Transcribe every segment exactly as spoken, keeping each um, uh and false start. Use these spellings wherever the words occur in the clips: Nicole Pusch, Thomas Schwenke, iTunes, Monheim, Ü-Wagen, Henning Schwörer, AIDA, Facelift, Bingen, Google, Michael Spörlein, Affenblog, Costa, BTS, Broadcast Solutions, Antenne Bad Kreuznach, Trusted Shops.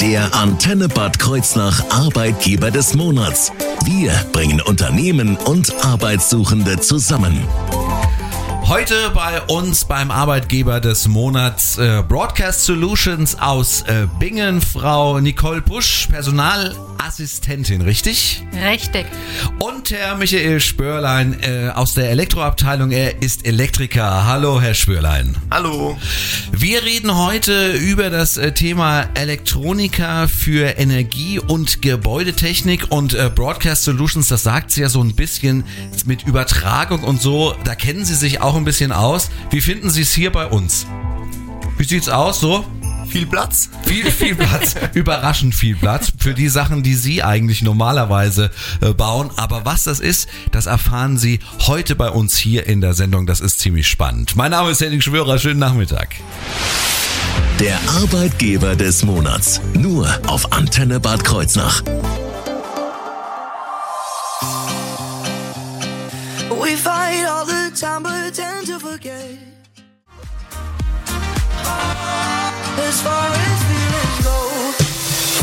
Der Antenne Bad Kreuznach Arbeitgeber des Monats. Wir bringen Unternehmen und Arbeitssuchende zusammen. Heute bei uns beim Arbeitgeber des Monats äh, Broadcast Solutions aus äh, Bingen, Frau Nicole Pusch, Personalassistentin, richtig? Richtig. Und Herr Michael Spörlein äh, aus der Elektroabteilung, er ist Elektriker. Hallo, Herr Spörlein. Hallo. Wir reden heute über das äh, Thema Elektroniker für Energie- und Gebäudetechnik und äh, Broadcast Solutions, das sagt sie ja so ein bisschen mit Übertragung und so, da kennen Sie sich auch ein bisschen aus. Wie finden Sie es hier bei uns? Wie sieht's aus so? Viel Platz. Viel, viel Platz. Überraschend viel Platz für die Sachen, die Sie eigentlich normalerweise bauen. Aber was das ist, das erfahren Sie heute bei uns hier in der Sendung. Das ist ziemlich spannend. Mein Name ist Henning Schwörer. Schönen Nachmittag. Der Arbeitgeber des Monats. Nur auf Antenne Bad Kreuznach. We fight all the time, but tend to forget. As far as feelings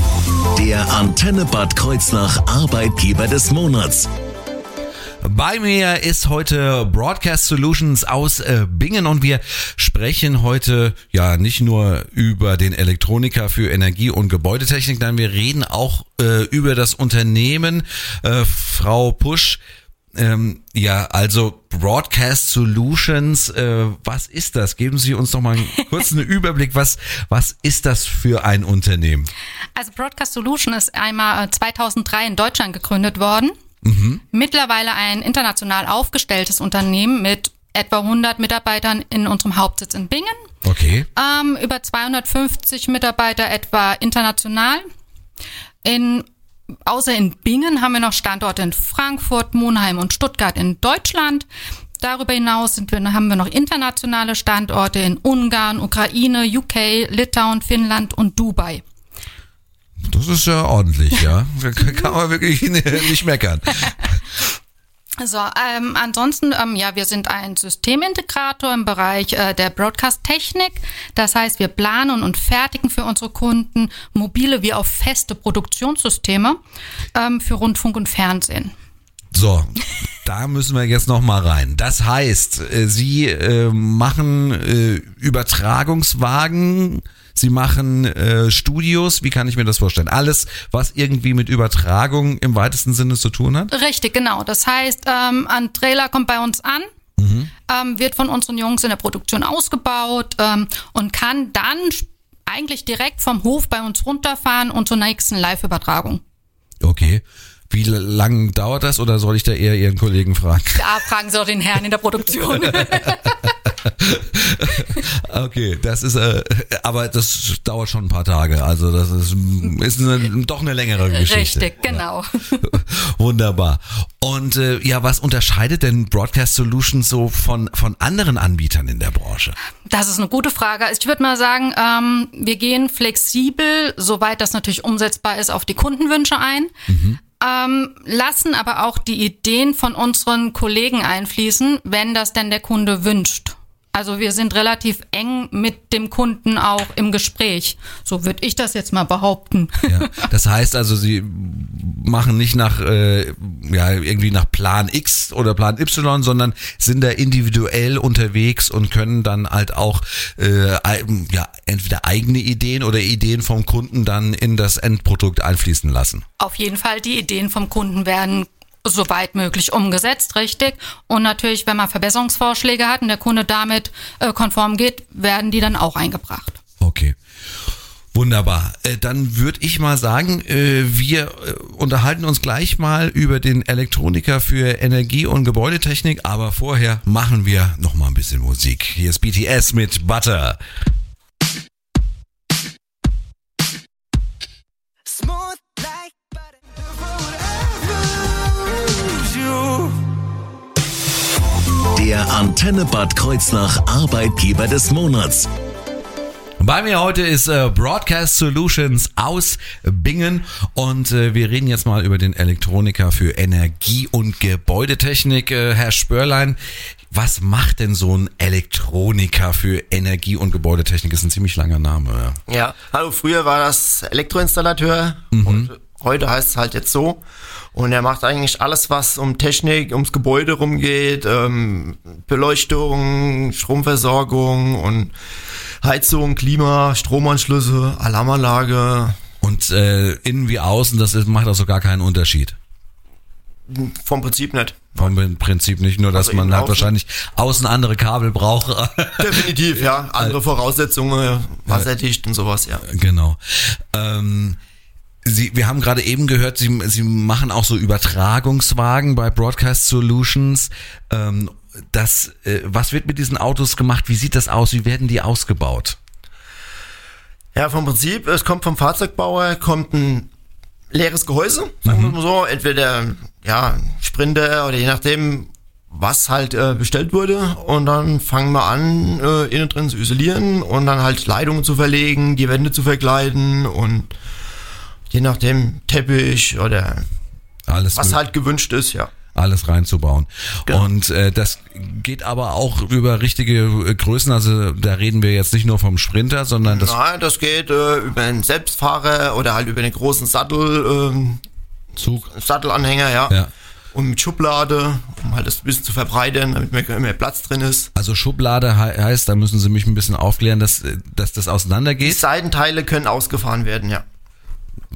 go. Der Antenne Bad Kreuznach Arbeitgeber des Monats. Bei mir ist heute Broadcast Solutions aus äh, Bingen und wir sprechen heute ja nicht nur über den Elektroniker für Energie- und Gebäudetechnik, nein, wir reden auch äh, über das Unternehmen. Äh, Frau Pusch, Ähm, ja, also Broadcast Solutions, äh, was ist das? Geben Sie uns doch mal einen kurzen Überblick, was was ist das für ein Unternehmen? Also Broadcast Solution ist einmal zweitausenddrei in Deutschland gegründet worden. Mhm. Mittlerweile ein international aufgestelltes Unternehmen mit etwa hundert Mitarbeitern in unserem Hauptsitz in Bingen. Okay. Ähm, über zweihundertfünfzig Mitarbeiter etwa international. In Außer in Bingen haben wir noch Standorte in Frankfurt, Monheim und Stuttgart in Deutschland. Darüber hinaus sind wir, haben wir noch internationale Standorte in Ungarn, Ukraine, U K, Litauen, Finnland und Dubai. Das ist ja ordentlich, ja. Kann man wirklich nicht meckern. So, ähm, ansonsten, ähm, ja, wir sind ein Systemintegrator im Bereich äh, der Broadcast-Technik. Das heißt, wir planen und fertigen für unsere Kunden mobile wie auch feste Produktionssysteme ähm, für Rundfunk und Fernsehen. So, da müssen wir jetzt nochmal rein. Das heißt, äh, Sie äh, machen äh, Übertragungswagen, Sie machen äh, Studios, wie kann ich mir das vorstellen? Alles, was irgendwie mit Übertragung im weitesten Sinne zu tun hat? Richtig, genau. Das heißt, ähm, ein Trailer kommt bei uns an, mhm. ähm, wird von unseren Jungs in der Produktion ausgebaut ähm, und kann dann eigentlich direkt vom Hof bei uns runterfahren und zur nächsten Live-Übertragung. Okay. Wie lange dauert das oder soll ich da eher Ihren Kollegen fragen? Da fragen Sie auch den Herrn in der Produktion. Okay, das ist, äh, aber das dauert schon ein paar Tage, also das ist, ist eine, doch eine längere Geschichte. Richtig, genau. Ja. Wunderbar. Und äh, ja, was unterscheidet denn Broadcast Solutions so von, von anderen Anbietern in der Branche? Das ist eine gute Frage. Ich würde mal sagen, ähm, wir gehen flexibel, soweit das natürlich umsetzbar ist, auf die Kundenwünsche ein. Mhm. Ähm, lassen aber auch die Ideen von unseren Kollegen einfließen, wenn das denn der Kunde wünscht. Also wir sind relativ eng mit dem Kunden auch im Gespräch. So würde ich das jetzt mal behaupten. Ja, das heißt also, Sie machen nicht nach äh, ja irgendwie nach Plan X oder Plan Y, sondern sind da individuell unterwegs und können dann halt auch äh, ja entweder eigene Ideen oder Ideen vom Kunden dann in das Endprodukt einfließen lassen. Auf jeden Fall, die Ideen vom Kunden werden soweit möglich umgesetzt, richtig. Und natürlich, wenn man Verbesserungsvorschläge hat und der Kunde damit äh, konform geht, werden die dann auch eingebracht. Okay, wunderbar. Äh, dann würde ich mal sagen, äh, wir äh, unterhalten uns gleich mal über den Elektroniker für Energie- und Gebäudetechnik, aber vorher machen wir noch mal ein bisschen Musik. Hier ist B T S mit Butter. Der Antenne Bad Kreuznach Arbeitgeber des Monats. Bei mir heute ist äh, Broadcast Solutions aus Bingen und äh, wir reden jetzt mal über den Elektroniker für Energie- und Gebäudetechnik. Äh, Herr Spörlein, was macht denn so ein Elektroniker für Energie- und Gebäudetechnik? Das ist ein ziemlich langer Name. Ja, ja. Hallo, früher war das Elektroinstallateur mhm. und heute heißt es halt jetzt so. Und er macht eigentlich alles, was um Technik, ums Gebäude rumgeht, ähm, Beleuchtung, Stromversorgung und Heizung, Klima, Stromanschlüsse, Alarmanlage. Und äh, innen wie außen, das ist, macht also gar keinen Unterschied? Vom Prinzip nicht. Vom Prinzip nicht, nur dass also man halt außen. wahrscheinlich außen andere Kabel braucht. Definitiv, ja. Andere Voraussetzungen, wasserdicht und sowas, ja. Genau. Ähm... Sie, wir haben gerade eben gehört, Sie, Sie machen auch so Übertragungswagen bei Broadcast Solutions. Ähm, das, äh, was wird mit diesen Autos gemacht? Wie sieht das aus? Wie werden die ausgebaut? Ja, vom Prinzip, es kommt vom Fahrzeugbauer, kommt ein leeres Gehäuse, sagen wir mal so, entweder ja, Sprinter oder je nachdem, was halt äh, bestellt wurde, und dann fangen wir an, äh, innen drin zu isolieren und dann halt Leitungen zu verlegen, die Wände zu verkleiden und je nachdem Teppich oder alles, was halt gewünscht ist, ja. Alles reinzubauen. Genau. Und äh, das geht aber auch über richtige Größen, also da reden wir jetzt nicht nur vom Sprinter, sondern das... Nein, das geht äh, über einen Selbstfahrer oder halt über den großen Sattel, ähm, Zug. Sattelanhänger, ja. ja. Und mit Schublade, um halt das ein bisschen zu verbreitern, damit mehr, mehr Platz drin ist. Also Schublade he- heißt, da müssen Sie mich ein bisschen aufklären, dass, dass das auseinandergeht? Die Seitenteile können ausgefahren werden, ja.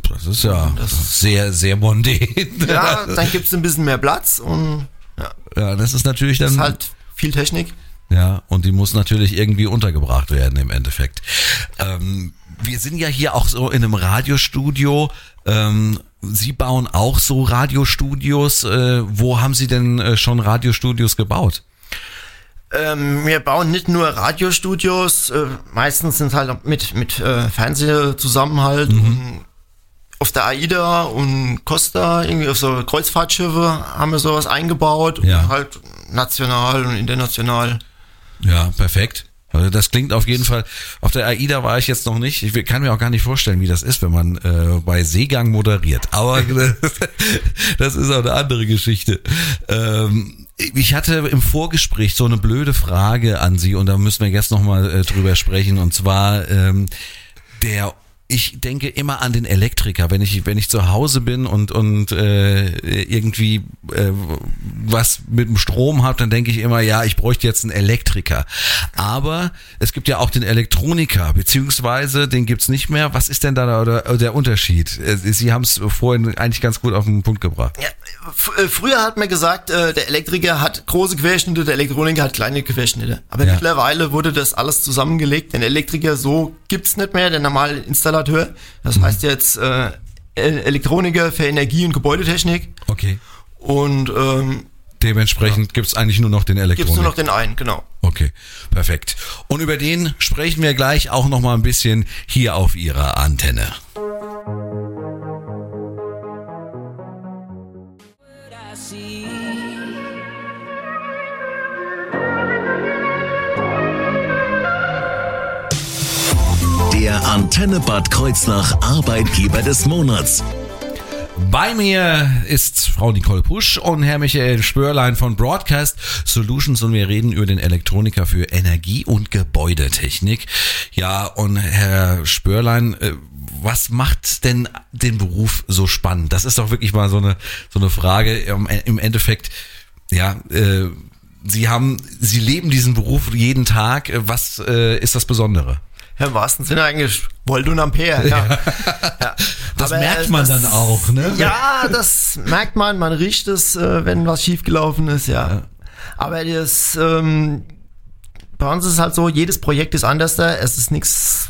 Das ist ja das sehr, sehr mondän. Ja, dann gibt es ein bisschen mehr Platz und ja. Ja, das ist natürlich dann... Das ist halt viel Technik. Ja, und die muss natürlich irgendwie untergebracht werden im Endeffekt. Ähm, wir sind ja hier auch so in einem Radiostudio. Ähm, Sie bauen auch so Radiostudios. Äh, wo haben Sie denn äh, schon Radiostudios gebaut? Ähm, wir bauen nicht nur Radiostudios. Äh, meistens sind halt mit, mit äh, Fernseh zusammen halt mhm. und auf der AIDA und Costa, irgendwie auf so Kreuzfahrtschiffe, haben wir sowas eingebaut. Ja. Und halt national und international. Ja, perfekt. Also das klingt auf jeden Fall, auf der AIDA war ich jetzt noch nicht. Ich kann mir auch gar nicht vorstellen, wie das ist, wenn man äh, bei Seegang moderiert. Aber das ist auch eine andere Geschichte. Ähm, ich hatte im Vorgespräch so eine blöde Frage an Sie, und da müssen wir jetzt nochmal äh, drüber sprechen. Und zwar ähm, der Ich denke immer an den Elektriker, wenn ich wenn ich zu Hause bin und und äh, irgendwie äh, was mit dem Strom habe, dann denke ich immer, ja, ich bräuchte jetzt einen Elektriker. Aber es gibt ja auch den Elektroniker, beziehungsweise den gibt's nicht mehr. Was ist denn da der, der Unterschied? Sie haben es vorhin eigentlich ganz gut auf den Punkt gebracht. Ja, f- früher hat man gesagt, äh, der Elektriker hat große Querschnitte, der Elektroniker hat kleine Querschnitte. Aber ja. mittlerweile wurde das alles zusammengelegt. Den Elektriker so gibt's nicht mehr, der normale Installateur. Das heißt jetzt äh, Elektroniker für Energie- und Gebäudetechnik. Okay. Und ähm, dementsprechend ja. gibt es eigentlich nur noch den Elektroniker. Gibt es nur noch den einen, genau. Okay, perfekt. Und über den sprechen wir gleich auch noch mal ein bisschen hier auf Ihrer Antenne. Der Antenne Bad Kreuznach Arbeitgeber des Monats. Bei mir ist Frau Nicole Pusch und Herr Michael Spörlein von Broadcast Solutions, und wir reden über den Elektroniker für Energie- und Gebäudetechnik. Ja, und Herr Spörlein, was macht denn den Beruf so spannend? Das ist doch wirklich mal so eine, so eine Frage. Im Endeffekt, ja, äh, Sie haben, Sie leben diesen Beruf jeden Tag. Was äh, ist das Besondere? Ja, im wahrsten Sinne eigentlich Volt und Ampere. Ja. Ja. Ja. Das aber merkt man das, dann auch, ne? Ja, das merkt man, man riecht es, wenn was schiefgelaufen ist, ja. ja. Aber das, ähm, bei uns ist es halt so, jedes Projekt ist anders da, es ist nichts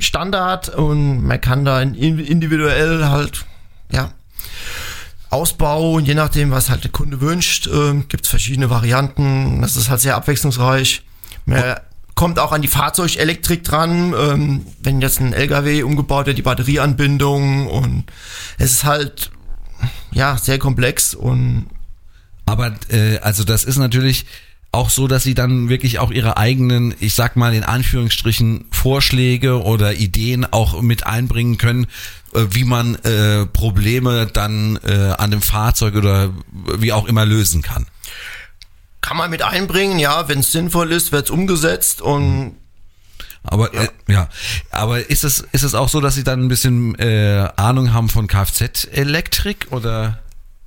Standard und man kann da individuell halt, ja, Ausbau, und je nachdem, was halt der Kunde wünscht, ähm, gibt es verschiedene Varianten, das ist halt sehr abwechslungsreich. Mehr, kommt auch an die Fahrzeugelektrik dran, ähm, wenn jetzt ein L K W umgebaut wird, die Batterieanbindung, und es ist halt ja sehr komplex. Und aber äh, also das ist natürlich auch so, dass sie dann wirklich auch ihre eigenen, ich sag mal in Anführungsstrichen, Vorschläge oder Ideen auch mit einbringen können, wie man äh, Probleme dann äh, an dem Fahrzeug oder wie auch immer lösen kann. Kann man mit einbringen, ja, wenn es sinnvoll ist, wird es umgesetzt und aber ja. Äh, ja, aber ist es ist es auch so, dass Sie dann ein bisschen äh, Ahnung haben von Kfz-Elektrik oder?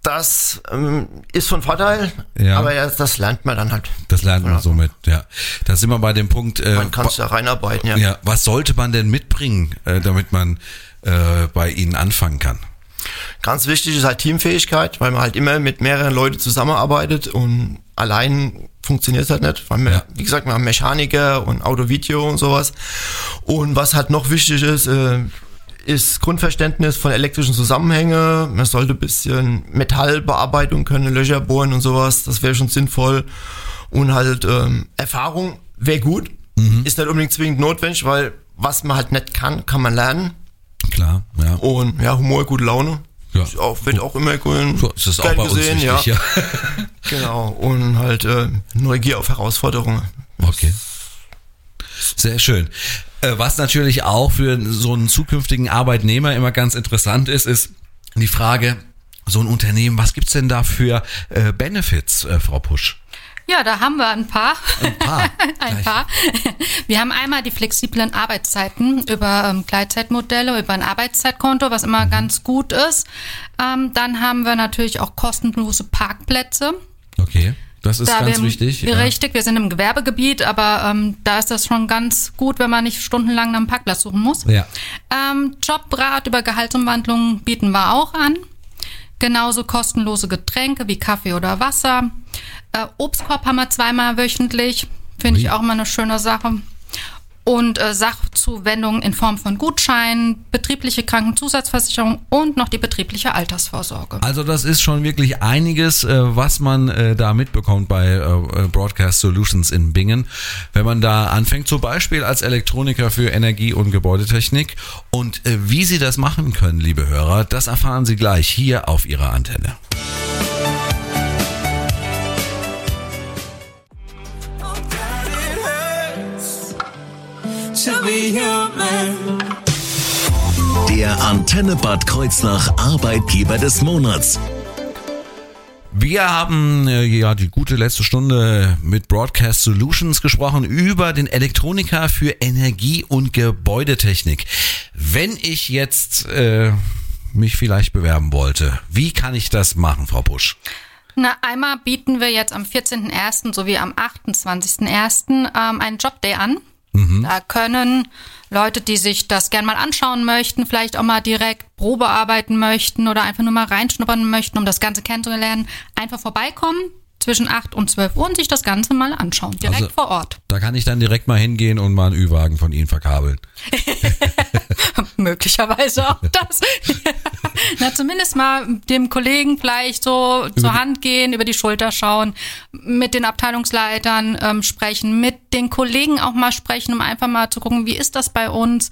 Das ähm, ist von Vorteil, ja. Aber das, das lernt man dann halt. Das lernt man somit, ja. Da sind wir bei dem Punkt. Äh, man kann es da reinarbeiten, ja. ja. Was sollte man denn mitbringen, äh, damit man äh, bei Ihnen anfangen kann? Ganz wichtig ist halt Teamfähigkeit, weil man halt immer mit mehreren Leuten zusammenarbeitet und allein funktioniert es halt nicht, weil wir, ja. wie gesagt, wir haben Mechaniker und Auto-Video und sowas. Und was halt noch wichtig ist, äh, ist Grundverständnis von elektrischen Zusammenhängen. Man sollte ein bisschen Metallbearbeitung können, Löcher bohren und sowas. Das wäre schon sinnvoll. Und halt ähm, Erfahrung wäre gut. Mhm. Ist nicht unbedingt zwingend notwendig, weil was man halt nicht kann, kann man lernen. Klar, ja. Und ja, Humor, gute Laune. Ja. Ist auch, wird auch immer cool. So, ist das auch bei uns wichtig, ja. ja. Genau. Und halt äh, Neugier auf Herausforderungen. Okay. Sehr schön. Was natürlich auch für so einen zukünftigen Arbeitnehmer immer ganz interessant ist, ist die Frage, so ein Unternehmen, was gibt's denn da für äh, Benefits, äh, Frau Pusch? Ja, da haben wir ein paar. Ein paar. ein paar. Wir haben einmal die flexiblen Arbeitszeiten über ähm, Gleitzeitmodelle, über ein Arbeitszeitkonto, was immer mhm. ganz gut ist. Ähm, dann haben wir natürlich auch kostenlose Parkplätze. Okay. Das ist da ganz wir, wichtig. Wir ja. Richtig, wir sind im Gewerbegebiet, aber ähm, da ist das schon ganz gut, wenn man nicht stundenlang nach einem Parkplatz suchen muss. Ja. Ähm, Jobrat über Gehaltsumwandlungen bieten wir auch an. Genauso kostenlose Getränke wie Kaffee oder Wasser. Äh, Obstkorb haben wir zweimal wöchentlich. Finde ich auch mal eine schöne Sache. Und äh, Sachzuwendungen in Form von Gutscheinen, betriebliche Krankenzusatzversicherung und noch die betriebliche Altersvorsorge. Also das ist schon wirklich einiges, äh, was man äh, da mitbekommt bei äh, Broadcast Solutions in Bingen. Wenn man da anfängt, zum Beispiel als Elektroniker für Energie- und Gebäudetechnik. Und äh, wie Sie das machen können, liebe Hörer, das erfahren Sie gleich hier auf Ihrer Antenne. Der Antenne Bad Kreuznach Arbeitgeber des Monats. Wir haben äh, ja die gute letzte Stunde mit Broadcast Solutions gesprochen über den Elektroniker für Energie- und Gebäudetechnik. Wenn ich jetzt äh, mich vielleicht bewerben wollte, wie kann ich das machen, Frau Pusch? Na, einmal bieten wir jetzt am vierzehnten ersten sowie am achtundzwanzigsten ersten ähm, einen Jobday an. Mhm. Da können Leute, die sich das gerne mal anschauen möchten, vielleicht auch mal direkt Probe arbeiten möchten oder einfach nur mal reinschnuppern möchten, um das Ganze kennenzulernen, einfach vorbeikommen zwischen acht und zwölf Uhr und sich das Ganze mal anschauen, direkt also, vor Ort. Da kann ich dann direkt mal hingehen und mal einen Ü-Wagen von Ihnen verkabeln. Möglicherweise auch das. Na, zumindest mal dem Kollegen vielleicht so über zur Hand gehen, über die Schulter schauen, mit den Abteilungsleitern ähm, sprechen, mit den Kollegen auch mal sprechen, um einfach mal zu gucken, wie ist das bei uns?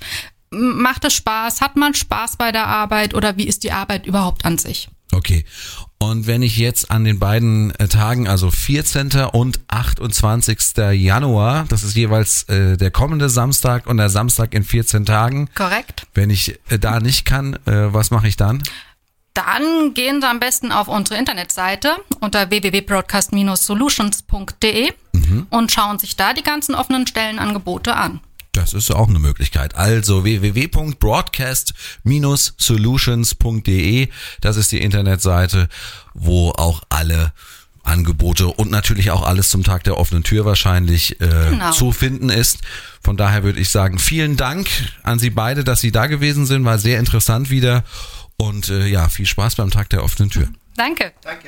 Macht es Spaß? Hat man Spaß bei der Arbeit? Oder wie ist die Arbeit überhaupt an sich? Okay. Und wenn ich jetzt an den beiden äh, Tagen, also vierzehnten und achtundzwanzigsten Januar, das ist jeweils äh, der kommende Samstag und der Samstag in vierzehn Tagen. Korrekt. Wenn ich äh, da nicht kann, äh, was mache ich dann? Dann gehen Sie am besten auf unsere Internetseite unter w w w punkt broadcast dash solutions punkt d e mhm. und schauen sich da die ganzen offenen Stellenangebote an. Das ist auch eine Möglichkeit. Also w w w punkt broadcast dash solutions punkt d e, das ist die Internetseite, wo auch alle Angebote und natürlich auch alles zum Tag der offenen Tür wahrscheinlich äh, genau. zu finden ist. Von daher würde ich sagen, vielen Dank an Sie beide, dass Sie da gewesen sind. War sehr interessant wieder und äh, ja, viel Spaß beim Tag der offenen Tür. Danke. Danke.